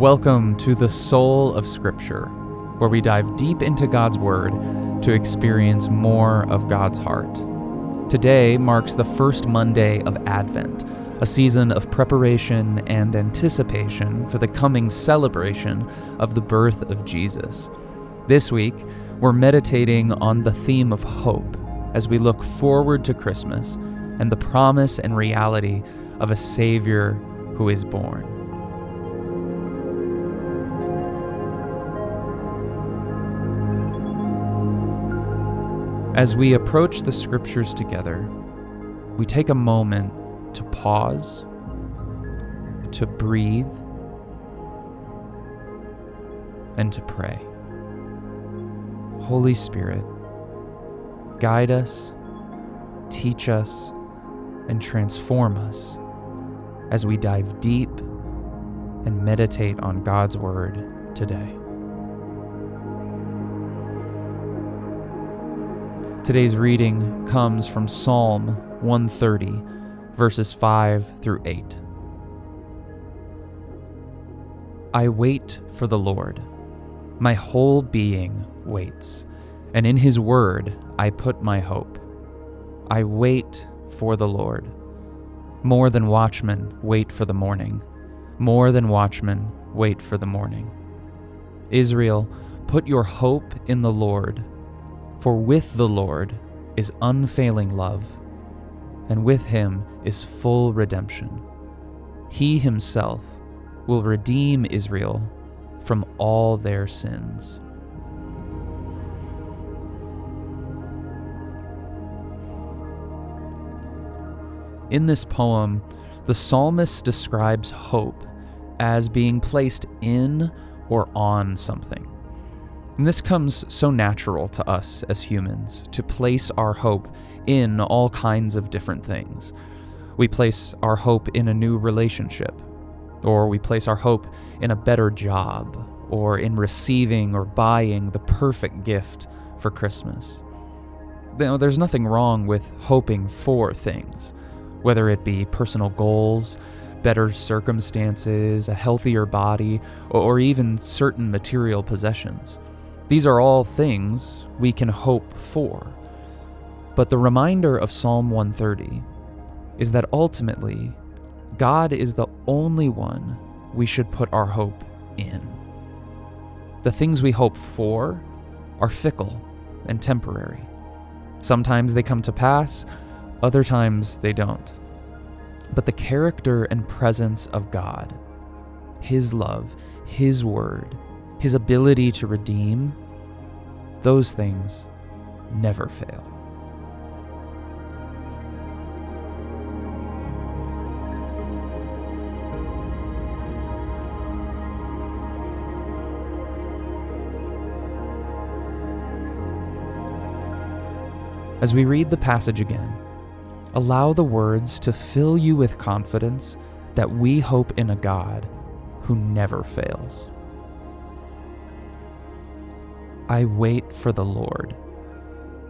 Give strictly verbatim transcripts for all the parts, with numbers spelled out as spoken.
Welcome to the Soul of Scripture, where we dive deep into God's Word to experience more of God's heart. Today marks the first Monday of Advent, a season of preparation and anticipation for the coming celebration of the birth of Jesus. This week, we're meditating on the theme of hope as we look forward to Christmas and the promise and reality of a Savior who is born. As we approach the scriptures together, we take a moment to pause, to breathe, and to pray. Holy Spirit, guide us, teach us, and transform us as we dive deep and meditate on God's Word today. Today's reading comes from Psalm one thirty, verses five through eight. I wait for the Lord. My whole being waits, and in His word I put my hope. I wait for the Lord. More than watchmen wait for the morning. More than watchmen wait for the morning. Israel, put your hope in the Lord. For with the Lord is unfailing love, and with Him is full redemption. He Himself will redeem Israel from all their sins. In this poem, the psalmist describes hope as being placed in or on something. And this comes so natural to us as humans, to place our hope in all kinds of different things. We place our hope in a new relationship, or we place our hope in a better job, or in receiving or buying the perfect gift for Christmas. You know, there's nothing wrong with hoping for things, whether it be personal goals, better circumstances, a healthier body, or even certain material possessions. These are all things we can hope for. But the reminder of Psalm one thirty is that ultimately, God is the only one we should put our hope in. The things we hope for are fickle and temporary. Sometimes they come to pass, other times they don't. But the character and presence of God, His love, His word, His ability to redeem, those things never fail. As we read the passage again, allow the words to fill you with confidence that we hope in a God who never fails. I wait for the Lord.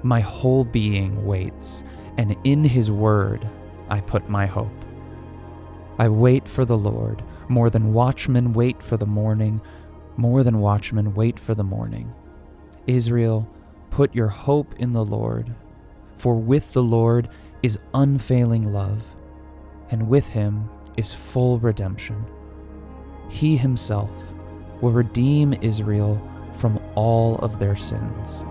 My whole being waits, and in His word I put my hope. I wait for the Lord. More than watchmen wait for the morning. More than watchmen wait for the morning. Israel, put your hope in the Lord, for with the Lord is unfailing love, and with Him is full redemption. He Himself will redeem Israel from all of their sins.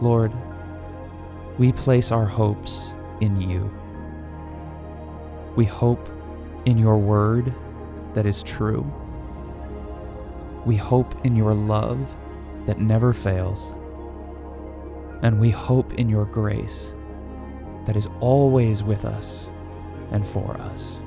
Lord, we place our hopes in You. We hope in Your word that is true. We hope in Your love that never fails. And we hope in Your grace that is always with us and for us.